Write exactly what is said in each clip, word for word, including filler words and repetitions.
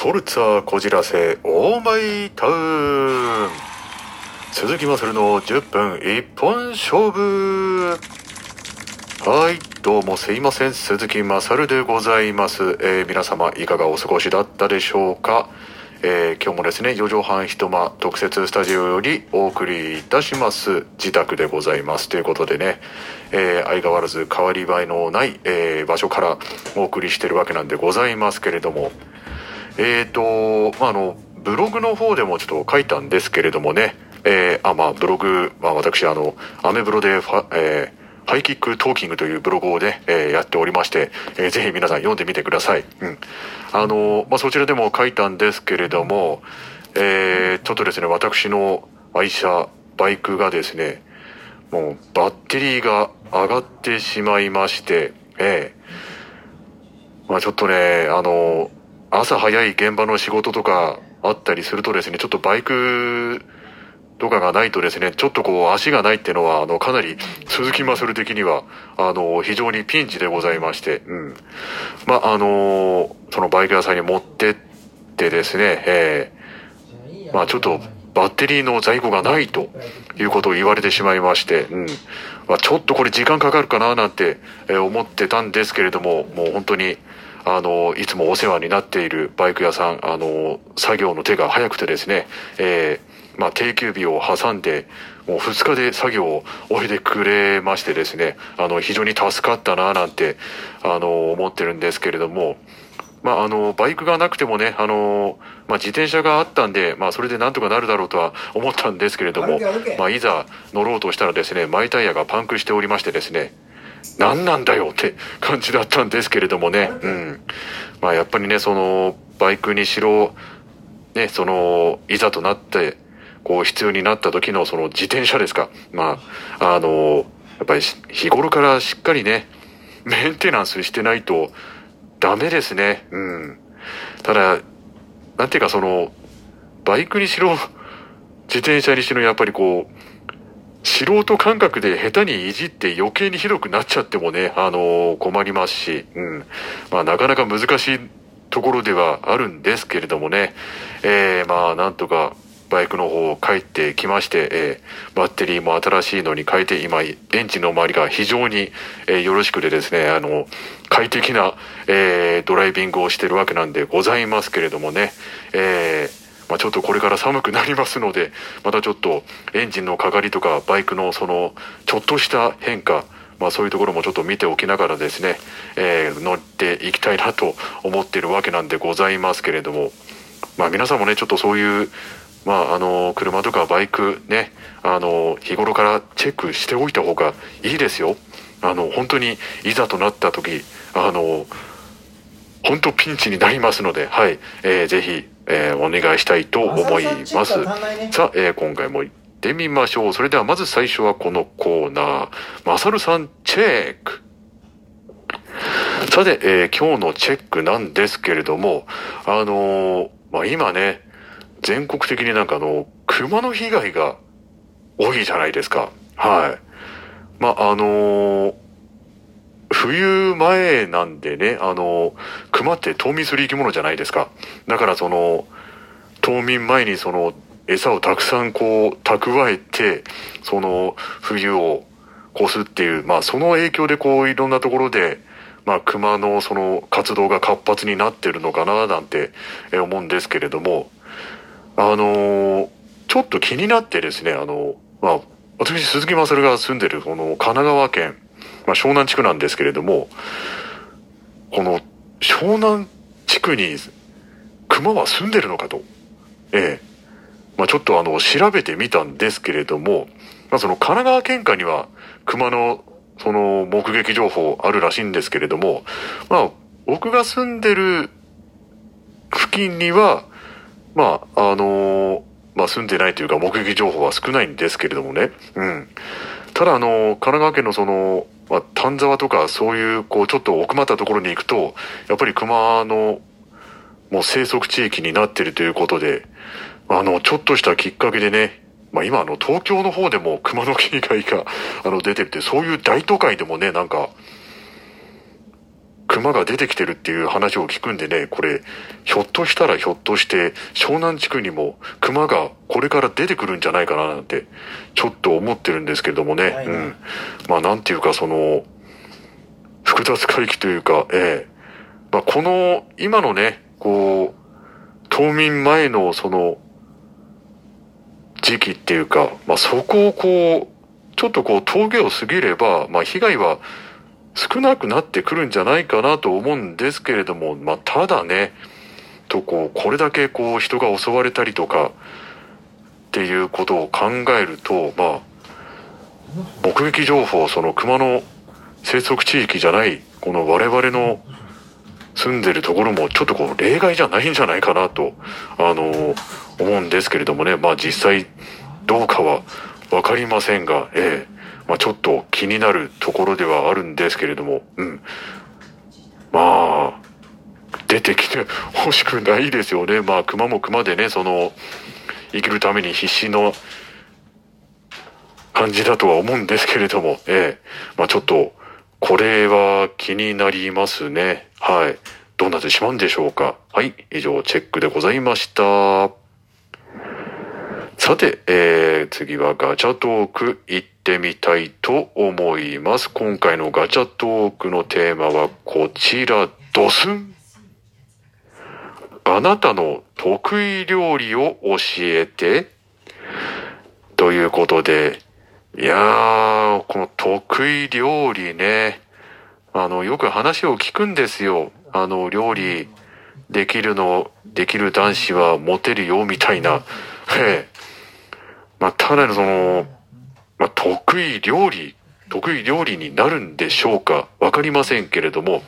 フォルツァこじらせオーマイタウン、鈴木雅之のじゅっぷん一本勝負。はい、どうもすいません、鈴木雅之でございます。えー、皆様いかがお過ごしだったでしょうか。えー、今日もですねよじょうはん一間特設スタジオよりお送りいたします。自宅でございますということでね、えー、相変わらず変わり映えのない、えー、場所からお送りしてるわけなんでございますけれども、えーとまあ、あのブログの方でもちょっと書いたんですけれどもね、えーあまあ、ブログ、まあ、私あのアメブロでファ、えー、ハイキックトーキングというブログをね、えー、やっておりまして、えー、ぜひ皆さん読んでみてください。うん、あのまあ、そちらでも書いたんですけれども、えー、ちょっとですね私の愛車バイクがですねもうバッテリーが上がってしまいまして、えーまあ、ちょっとねあの朝早い現場の仕事とかあったりするとですね、ちょっとバイクとかがないとですね、ちょっとこう足がないっていうのは、あの、かなり鈴木雅之的には、あの、非常にピンチでございまして、うん。まあ、あの、そのバイク屋さんに持ってってですね、えー、まあちょっとバッテリーの在庫がないということを言われてしまいまして、うん。まあちょっとこれ時間かかるかななんて思ってたんですけれども、もう本当に、あのいつもお世話になっているバイク屋さん、あの作業の手が早くてですね、えーまあ、定休日を挟んでもうふつかで作業を終えてくれましてですね、あの非常に助かったななんてあの思ってるんですけれども、まあ、あのバイクがなくてもね、あの、まあ、自転車があったんで、まあ、それでなんとかなるだろうとは思ったんですけれども、まあ、いざ乗ろうとしたらですねマイタイヤがパンクしておりましてですね、何なんだよって感じだったんですけれどもね、うん、まあやっぱりねそのバイクにしろねそのいざとなってこう必要になった時のその自転車ですか、まああのやっぱり日頃からしっかりねメンテナンスしてないとダメですね。うん、ただなんていうかそのバイクにしろ自転車にしろやっぱりこう素人感覚で下手にいじって余計にひどくなっちゃってもね、あのー、困りますし、うん。まあなかなか難しいところではあるんですけれどもね、えー、まあなんとかバイクの方を帰ってきまして、えー、バッテリーも新しいのに変えて、今、電池の周りが非常に、えー、よろしくてですね、あの、快適な、えー、ドライビングをしてるわけなんでございますけれどもね、えーまあ、ちょっとこれから寒くなりますので、またちょっとエンジンのかかりとかバイクのそのちょっとした変化、まあそういうところもちょっと見ておきながらですね、えー、乗っていきたいなと思っているわけなんでございますけれども、まあ皆さんもねちょっとそういうまああの車とかバイクね、あの日頃からチェックしておいた方がいいですよ。あの本当にいざとなった時、あの本当ピンチになりますので、はい、えー、ぜひ、えー、お願いしたいと思います。さあ、えー、今回も行ってみましょう。それではまず最初はこのコーナー、まさるさんチェック。さて、えー、今日のチェックなんですけれども、あのー、まあ、今ね、全国的になんかあの、熊の被害が多いじゃないですか。はい。まあ、あのー、冬前なんでね、あの、熊って冬眠する生き物じゃないですか。だからその、冬眠前にその、餌をたくさんこう、蓄えて、その、冬を越すっていう、まあその影響でこう、いろんなところで、まあ熊のその活動が活発になってるのかな、なんて思うんですけれども、あの、ちょっと気になってですね、あの、まあ、私、鈴木雅之が住んでるこの神奈川県、まあ、湘南地区なんですけれども、この湘南地区に熊は住んでるのかと、ええ、まあ、ちょっとあの調べてみたんですけれども、まあ、その神奈川県下には熊のその目撃情報あるらしいんですけれども、まあ、僕が住んでる付近には、まあ、あの、まあ、住んでないというか目撃情報は少ないんですけれどもね、うん。ただあの、神奈川県のその、まあ、丹沢とかそういうこうちょっと奥まったところに行くとやっぱり熊のもう生息地域になっているということで、あのちょっとしたきっかけでね、まあ、今あの東京の方でも熊の被害があの出てるって、そういう大都会でもねなんか熊が出てきてるっていう話を聞くんでね、これひょっとしたらひょっとして湘南地区にも熊がこれから出てくるんじゃないかななんてちょっと思ってるんですけれどもね、はいはい、うん、まあなんていうかその複雑回帰というか、ええ、まあこの今のねこう冬眠前のその時期っていうか、まあそこをこうちょっとこう峠を過ぎれば、まあ被害は少なくなってくるんじゃないかなと思うんですけれども、まあただね、とこうこれだけこう人が襲われたりとかっていうことを考えると、まあ目撃情報、その熊の生息地域じゃないこの我々の住んでるところもちょっとこう例外じゃないんじゃないかなとあの思うんですけれどもね、まあ実際どうかはわかりませんが、ええ。まあ、ちょっと気になるところではあるんですけれども、うん、まあ出てきてほしくないですよね。まあ熊も熊でね、その生きるために必死の感じだとは思うんですけれども、ええ、まあちょっとこれは気になりますね。はい、どうなってしまうんでしょうか。はい、以上チェックでございました。さて、えー、次はガチャトーク行ってみたいと思います。今回のガチャトークのテーマはこちら、ドスン。あなたの得意料理を教えて。ということで、いやー、この得意料理ね。あの、よく話を聞くんですよ。あの、料理できるの、できる男子はモテるよ、みたいな。へえ。まあ、ただのその、まあ、得意料理、得意料理になるんでしょうかわかりませんけれども、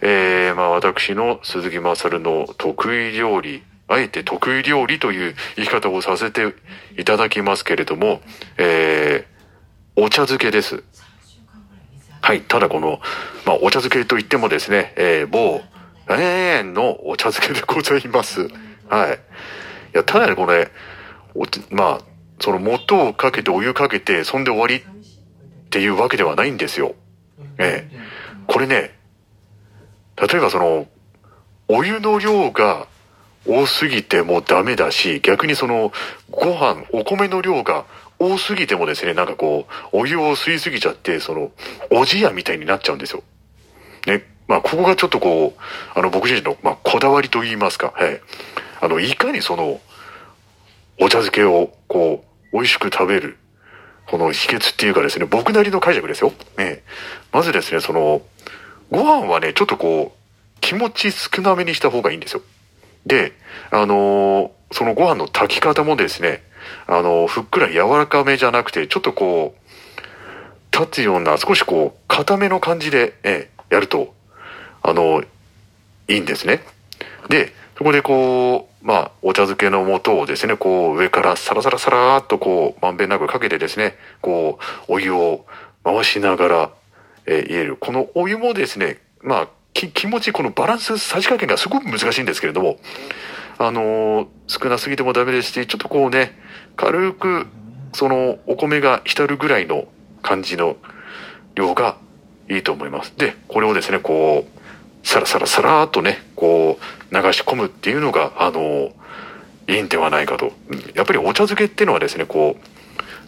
えー、まあ、私の鈴木勝の得意料理、あえて得意料理という言い方をさせていただきますけれども、えー、お茶漬けです。はい、ただこの、まあ、お茶漬けといってもですね、えー、某、えー、のお茶漬けでございます。はい。いや、ただね、これ、おまあ、その元をかけてお湯かけてそんで終わりっていうわけではないんですよ。ええ、これね、例えばそのお湯の量が多すぎてもダメだし、逆にそのご飯お米の量が多すぎてもですね、なんかこうお湯を吸いすぎちゃってそのおじやみたいになっちゃうんですよ。ね、まあここがちょっとこうあの僕自身のまあこだわりと言いますか、はい、あのいかにそのお茶漬けをこう美味しく食べる、この秘訣っていうかですね、僕なりの解釈ですよ。ね、まずですね、その、ご飯はね、ちょっとこう、気持ち少なめにした方がいいんですよ。で、あのー、そのご飯の炊き方もですね、あのー、ふっくら柔らかめじゃなくて、ちょっとこう、立つような、少しこう、固めの感じで、ね、やると、あのー、いいんですね。で、そこでこう、まあ、お茶漬けの素をですね、こう、上からサラサラサラーっとこう、まんべんなくかけてですね、こう、お湯を回しながら、えー、入れる。このお湯もですね、まあ、き、気持ち、このバランス、さじ加減がすごく難しいんですけれども、あのー、少なすぎてもダメですし、ちょっとこうね、軽く、その、お米が浸るぐらいの感じの量がいいと思います。で、これをですね、こう、サラサラサラーっとね、こう流し込むっていうのがあのいいんではないかと。やっぱりお茶漬けっていうのはですね、こう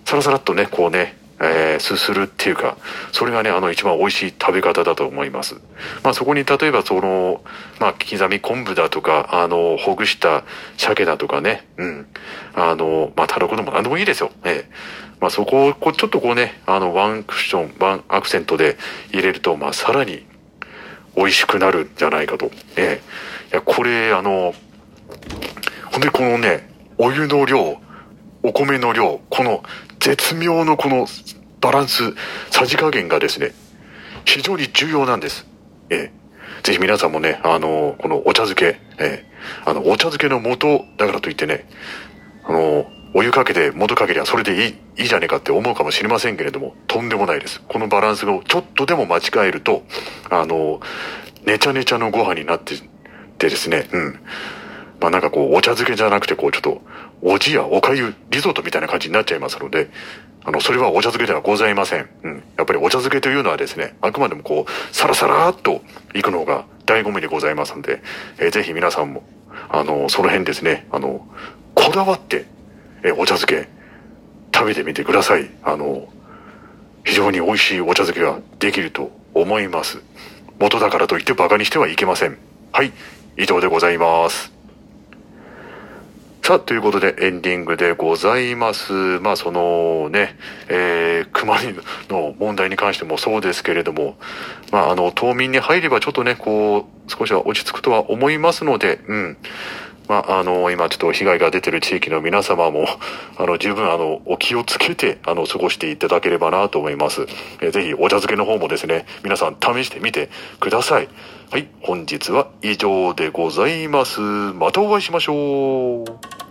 サラサラっとね、こうね、えー、すするっていうか、それがね、あの一番美味しい食べ方だと思います。まあそこに例えばそのまあ刻み昆布だとか、あのほぐした鮭だとかね、うん、あのまあタラコでも何でもいいですよ。えー、まあそこをこうちょっとこうね、あのワンクッション、ワンアクセントで入れるとまあさらに美味しくなるんじゃないかと。ええ。いや、これ、あの、本当にこのね、お湯の量、お米の量、この絶妙のこのバランス、さじ加減がですね、非常に重要なんです。ええ。ぜひ皆さんもね、あの、このお茶漬け、ええ、あの、お茶漬けの素だからといってね、あの、お湯かけて素かけりゃそれでいい、いいじゃねえかって思うかもしれませんけれども、とんでもないです。このバランスをちょっとでも間違えると、あの、ねちゃねちゃのご飯になって、でですね、うん。まあなんかこうお茶漬けじゃなくてこうちょっとおじやおかゆリゾートみたいな感じになっちゃいますので、あのそれはお茶漬けではございません。うん、やっぱりお茶漬けというのはですね、あくまでもこうサラサラーっといくのが醍醐味でございますので、えー、ぜひ皆さんもあのその辺ですね、あのこだわって、えー、お茶漬け食べてみてください。あの非常に美味しいお茶漬けができると思います。元だからといってバカにしてはいけません。はい、以上でございます。さあ、ということでエンディングでございます。まあそのね、えー、熊の問題に関してもそうですけれども、まああの冬眠に入ればちょっとね、こう少しは落ち着くとは思いますので、うん。まあ、あの、今ちょっと被害が出てる地域の皆様も、あの、十分、あの、お気をつけて、あの、過ごしていただければなと思います。えー、ぜひ、お茶漬けの方もですね、皆さん試してみてください。はい、本日は以上でございます。またお会いしましょう。